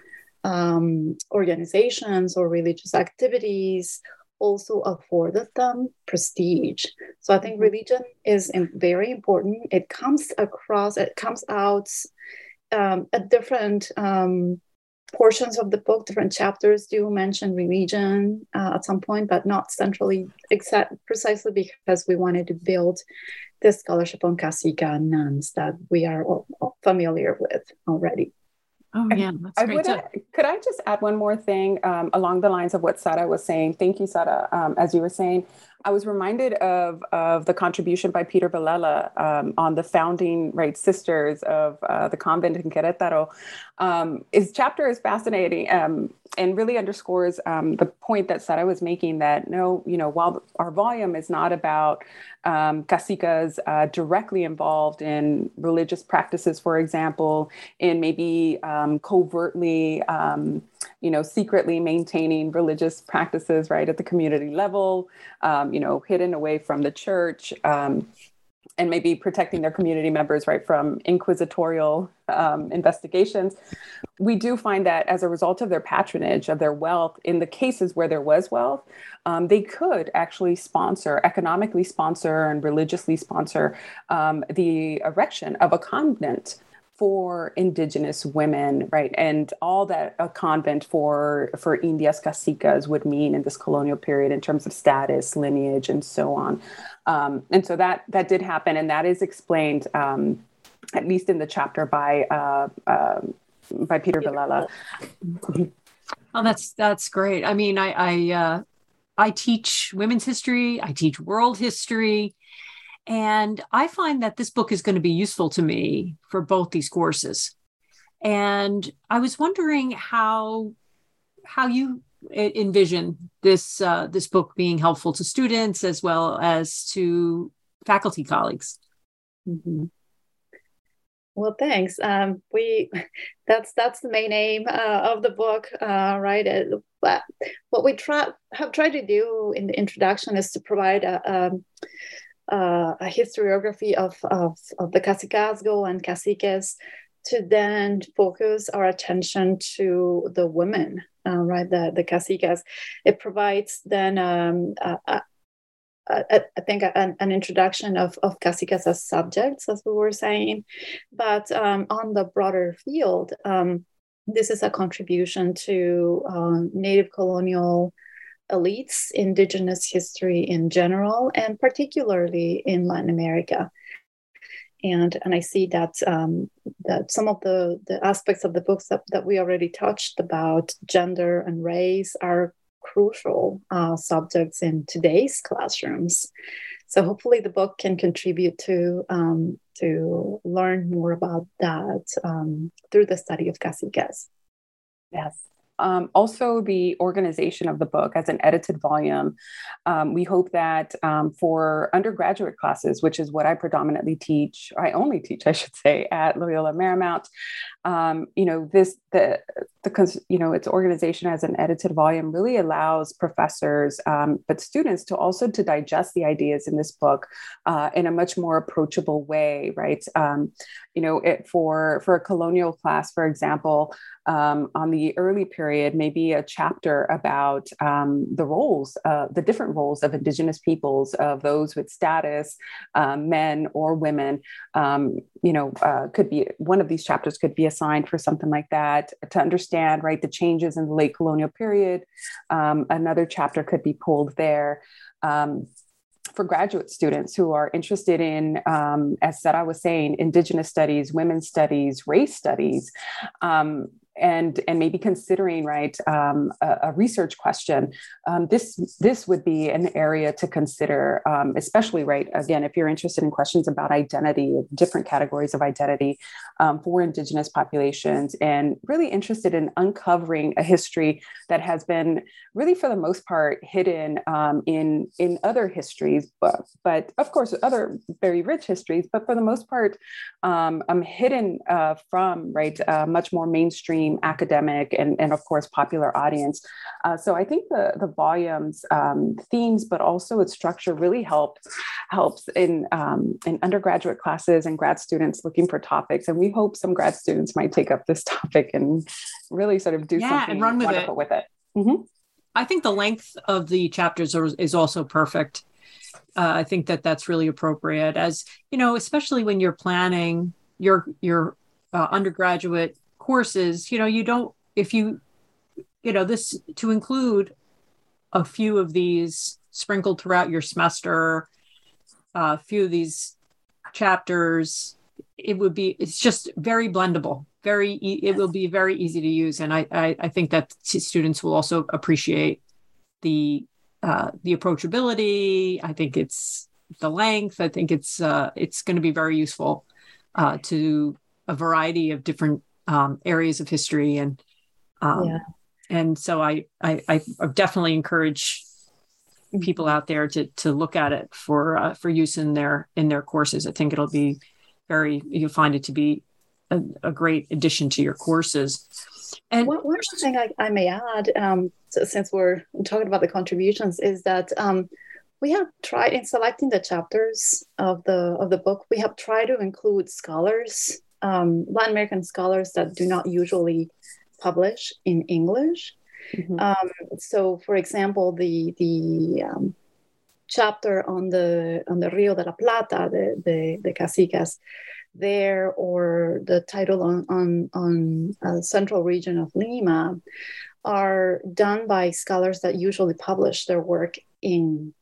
organizations or religious activities also afforded them prestige. So I think religion is very important. It comes out at different portions of the book, different chapters do mention religion at some point, but not centrally, except precisely because we wanted to build this scholarship on Cacica nuns that we are all familiar with already. Oh, yeah. That's great. Could I just add one more thing along the lines of what Sara was saying? Thank you, Sara. As you were saying, I was reminded of the contribution by Peter Villella on the founding, right, sisters of the convent in Querétaro. His chapter is fascinating and really underscores the point that Sara was making that, no, you know, while our volume is not about cacicas directly involved in religious practices, for example, in maybe covertly, you know, secretly maintaining religious practices, right, at the community level, you know, hidden away from the church, and maybe protecting their community members, right, from inquisitorial investigations. We do find that as a result of their patronage, of their wealth, in the cases where there was wealth, they could actually economically sponsor and religiously sponsor the erection of a convent for indigenous women, right? And all that a convent for Indias Cacicas would mean in this colonial period in terms of status, lineage, and so on. And so that did happen. And that is explained, at least in the chapter, by Peter Villella. Oh, that's great. I mean, I teach women's history, I teach world history, and I find that this book is going to be useful to me for both these courses. And I was wondering how you envision this this book being helpful to students as well as to faculty colleagues. Mm-hmm. Well, thanks. That's the main aim of the book, right? But what we have tried to do in the introduction is to provide a historiography of the Cacicazgo and Caciques, to then focus our attention to the women, right? The Cacicas. It provides then I think an introduction of Cacicas as subjects, as we were saying, but on the broader field, this is a contribution to Native colonial elites, indigenous history in general, and particularly in Latin America. And I see that some of the aspects of the books that we already touched about, gender and race, are crucial subjects in today's classrooms. So hopefully the book can contribute to learn more about that through the study of Cacicas. Yes. Also, the organization of the book as an edited volume, we hope that for undergraduate classes, which is what I predominantly teach, I only teach, I should say, at Loyola Marymount, its organization as an edited volume really allows professors, but students to also to digest the ideas in this book in a much more approachable way, right? For a colonial class, for example, on the early period, maybe a chapter about the different roles of indigenous peoples, of those with status, men or women, could be one of these chapters could be assigned for something like that to understand, right, the changes in the late colonial period. Another chapter could be pulled there. For graduate students who are interested in, as Sara was saying, indigenous studies, women's studies, race studies, and maybe considering, right, a research question, this would be an area to consider, especially, right, again, if you're interested in questions about identity, different categories of identity for indigenous populations, and really interested in uncovering a history that has been really, for the most part, hidden in other histories, but of course, other very rich histories, but for the most part, hidden from, right, much more mainstream academic and of course popular audience. So I think the volume's themes, but also its structure, really helps in undergraduate classes and grad students looking for topics. And we hope some grad students might take up this topic and really sort of do something and run wonderful with it. Mm-hmm. I think the length of the chapters is also perfect. I think that's really appropriate, as you know, especially when you're planning your undergraduate courses, this to include a few of these sprinkled throughout your semester, a few of these chapters, it's just very blendable, it will be very easy to use. And I think that students will also appreciate the approachability. I think it's the length. I think it's going to be very useful to a variety of different areas of history, and so I definitely encourage people out there to look at it for use in their courses. I think it'll be you'll find it to be a great addition to your courses. And one thing I may add, since we're talking about the contributions, is that we have tried, in selecting the chapters of the book, we have tried to include scholars. Latin American scholars that do not usually publish in English. Mm-hmm. So, for example, the chapter on the Rio de la Plata, the Cacicas, there, or the title on central region of Lima, are done by scholars that usually publish their work in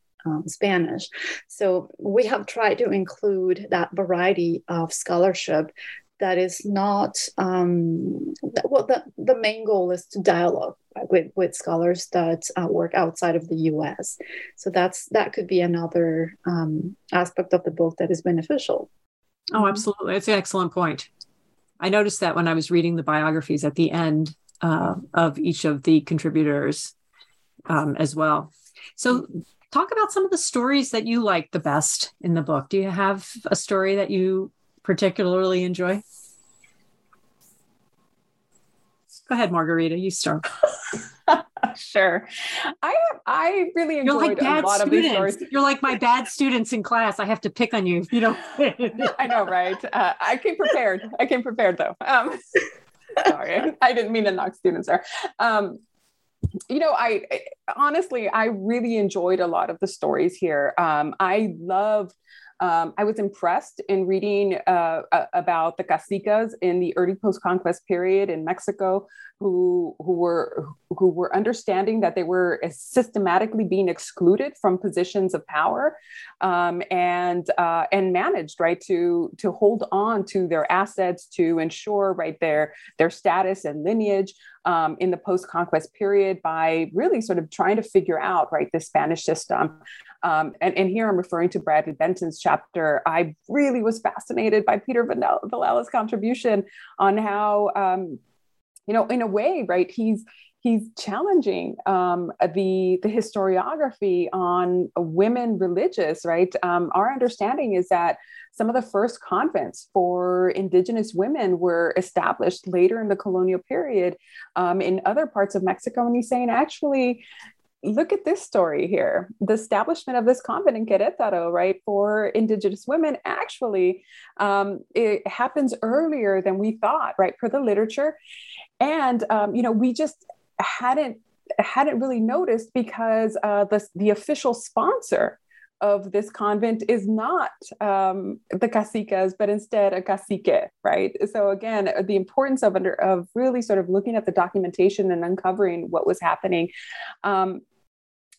Spanish. So we have tried to include that variety of scholarship that is not, the main goal is to dialogue with scholars that work outside of the US. So that could be another aspect of the book that is beneficial. Oh, absolutely. That's an excellent point. I noticed that when I was reading the biographies at the end of each of the contributors as well. So talk about some of the stories that you like the best in the book. Do you have a story that you particularly enjoy? Go ahead, Margarita, you start. Sure. I really enjoyed a lot of these stories. You're like my bad students in class. I have to pick on you if you don't. I know, right? I came prepared though. Sorry, I didn't mean to knock students there. I really enjoyed a lot of the stories here. I was impressed in reading about the Cacicas in the early post-conquest period in Mexico, who were understanding that they were systematically being excluded from positions of power, and managed, right, to hold on to their assets, to ensure, right, their status and lineage in the post-conquest period by really sort of trying to figure out, right, the Spanish system. And here I'm referring to Brad Benton's chapter. I really was fascinated by Peter Villella's contribution on how, in a way, right, he's challenging the historiography on women religious, right? Our understanding is that some of the first convents for indigenous women were established later in the colonial period in other parts of Mexico. And he's saying, actually, look at this story here. The establishment of this convent in Querétaro, right, for indigenous women, actually, it happens earlier than we thought, right, per the literature. And, we just hadn't really noticed because the official sponsor of this convent is not the Cacicas, but instead a cacique, right? So again, the importance of really sort of looking at the documentation and uncovering what was happening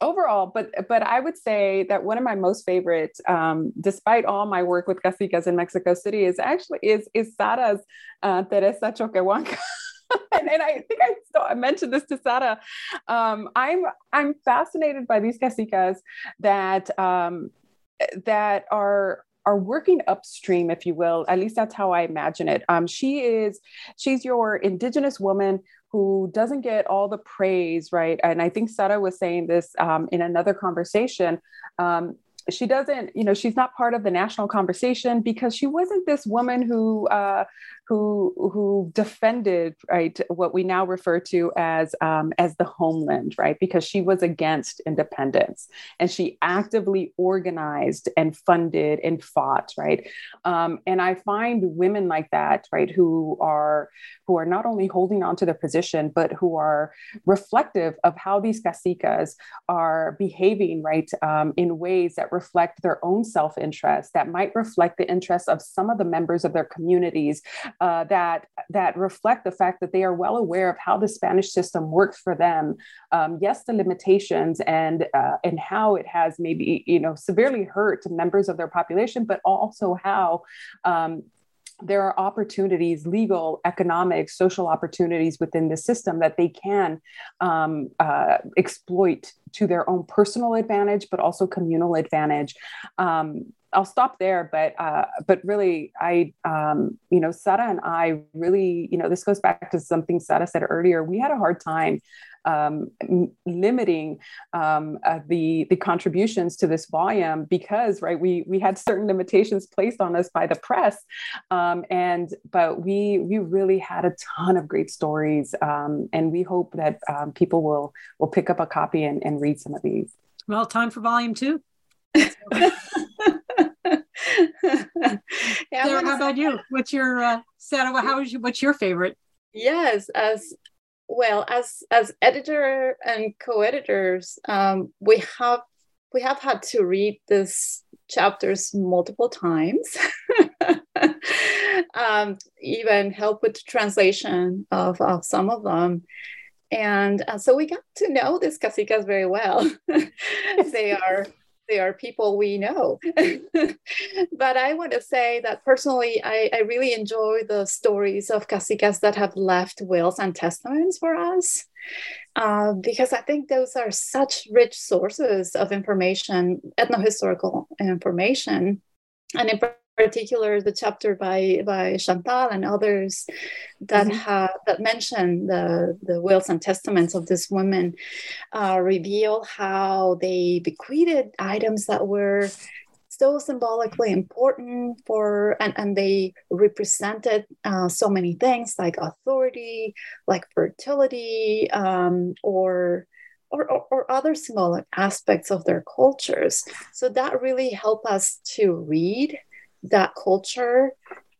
overall. But I would say that one of my most favorite, despite all my work with Cacicas in Mexico City, is Sara's Teresa Choquehuanca. And I think I mentioned this to Sara. I'm fascinated by these Cacicas that are working upstream, if you will. At least that's how I imagine it. She's your indigenous woman who doesn't get all the praise, right? And I think Sara was saying this in another conversation. She doesn't, she's not part of the national conversation because she wasn't this woman who defended, right, what we now refer to as the homeland, right, because she was against independence and she actively organized and funded and fought, right, and I find women like that, right, who are not only holding on to their position but who are reflective of how these Cacicas are behaving, right, in ways that reflect their own self-interest, that might reflect the interests of some of the members of their communities, that reflect the fact that they are well aware of how the Spanish system works for them. Yes, the limitations and how it has maybe, severely hurt members of their population, but also how there are opportunities, legal, economic, social opportunities within the system that they can exploit to their own personal advantage, but also communal advantage. I'll stop there, but really, I Sara and I really, this goes back to something Sara said earlier. We had a hard time limiting the contributions to this volume because, right, we had certain limitations placed on us by the press, but we really had a ton of great stories, and we hope that people will pick up a copy and read some of these. Well, time for volume 2. Sarah, how about you? What's your Sarah? What's your favorite? Yes, as editor and co-editors, we have had to read these chapters multiple times. even help with the translation of some of them. And so we got to know these Cacicas very well. They are people we know. But I want to say that personally, I really enjoy the stories of Cacicas that have left wills and testaments for us, because I think those are such rich sources of information, ethnohistorical information. And in particular, the chapter by Chantal and others that that mention the wills and testaments of these women reveal how they bequeathed items that were so symbolically important for, and they represented so many things like authority, like fertility, or other small aspects of their cultures. So that really helped us to read that culture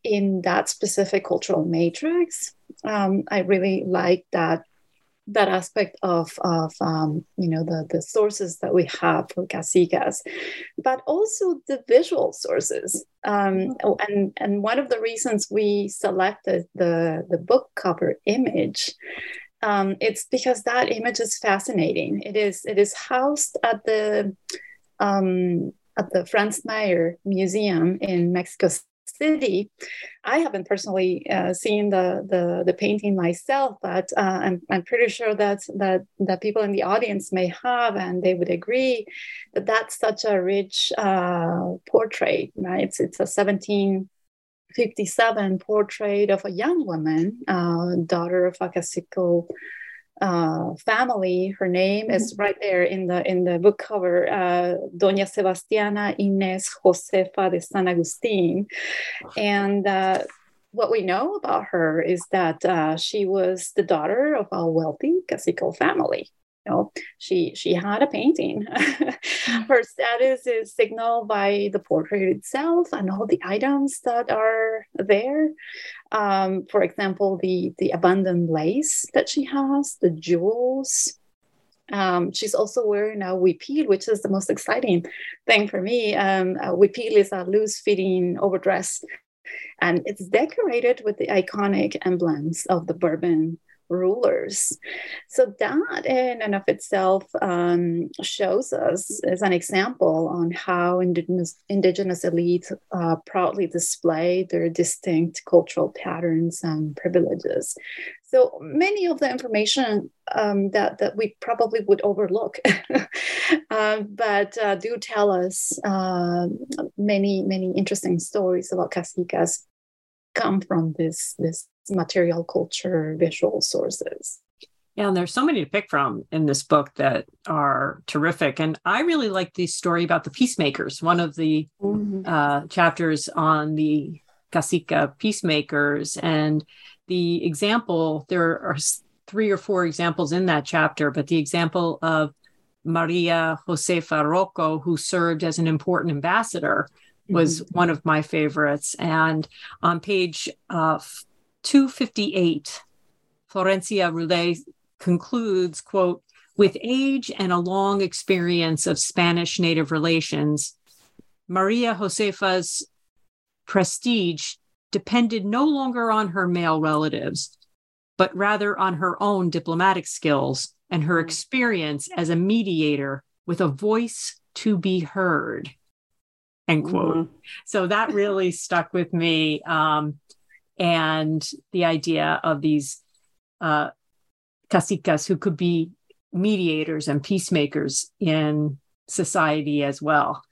in that specific cultural matrix. I really like that aspect of the sources that we have for Cacicas, but also the visual sources. And one of the reasons we selected the book cover image, it's because that image is fascinating. It is housed at the Franz Mayer Museum in Mexico City. I haven't personally seen the painting myself, but I'm pretty sure that people in the audience may have, and they would agree that that's such a rich portrait, right? It's a 1757 portrait of a young woman, daughter of a Cacico family. Her name is right there in the book cover, Doña Sebastiana Inés Josefa de San Agustín. And what we know about her is that she was the daughter of a wealthy Cacico family. She had a painting. Her status is signaled by the portrait itself and all the items that are there. For example, the abundant lace that she has, the jewels. She's also wearing a huipil, which is the most exciting thing for me. A huipil is a loose-fitting overdress, and it's decorated with the iconic emblems of the Bourbon rulers. So that in and of itself shows us as an example on how indigenous elites proudly display their distinct cultural patterns and privileges. So many of the information that we probably would overlook, but do tell us many interesting stories about Cacicas come from this material culture visual sources. Yeah, and there's so many to pick from in this book that are terrific. And I really like the story about the peacemakers. One of the chapters on the Cacica peacemakers, and the example, there are 3 or 4 examples in that chapter, but the example of Maria Josefa Rocco, who served as an important ambassador, was one of my favorites. And on page 258, Florencia Roulet concludes, quote, "With age and a long experience of Spanish native relations, Maria Josefa's prestige depended no longer on her male relatives, but rather on her own diplomatic skills and her experience as a mediator with a voice to be heard," end quote. So that really stuck with me. And the idea of these Cacicas who could be mediators and peacemakers in society as well.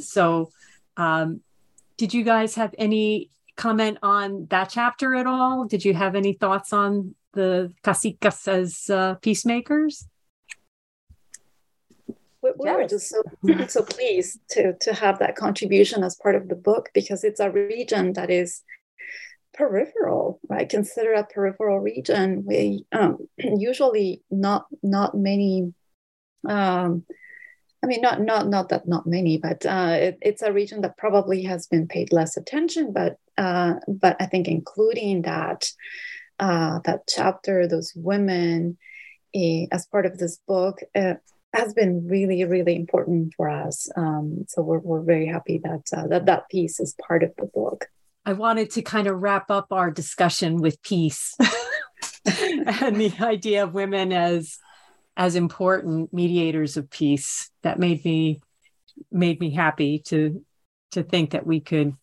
So did you guys have any comment on that chapter at all? Did you have any thoughts on the Cacicas as peacemakers? We were just so pleased to have that contribution as part of the book, because it's a region that is peripheral, right? Consider a peripheral region. We usually not many. I mean, not many, but it's a region that probably has been paid less attention. But I think including that chapter, those women, as part of this book, has been really, really important for us. So we're very happy that that piece is part of the book. I wanted to kind of wrap up our discussion with peace and the idea of women as important mediators of peace. That made me happy to think that we could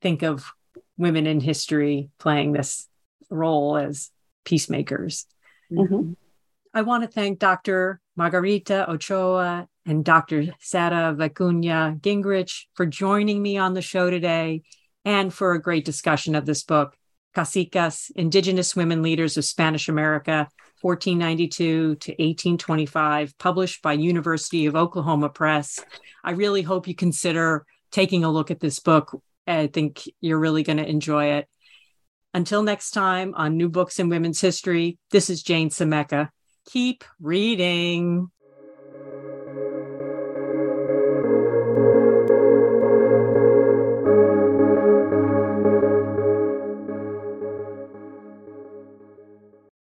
think of women in history playing this role as peacemakers. Mm-hmm. I want to thank Dr. Margarita Ochoa and Dr. Sara Vicuña Guengerich for joining me on the show today and for a great discussion of this book, Cacicas, Indigenous Women Leaders of Spanish America, 1492 to 1825, published by University of Oklahoma Press. I really hope you consider taking a look at this book. I think you're really going to enjoy it. Until next time on New Books in Women's History, this is Jane Semeca. Keep reading.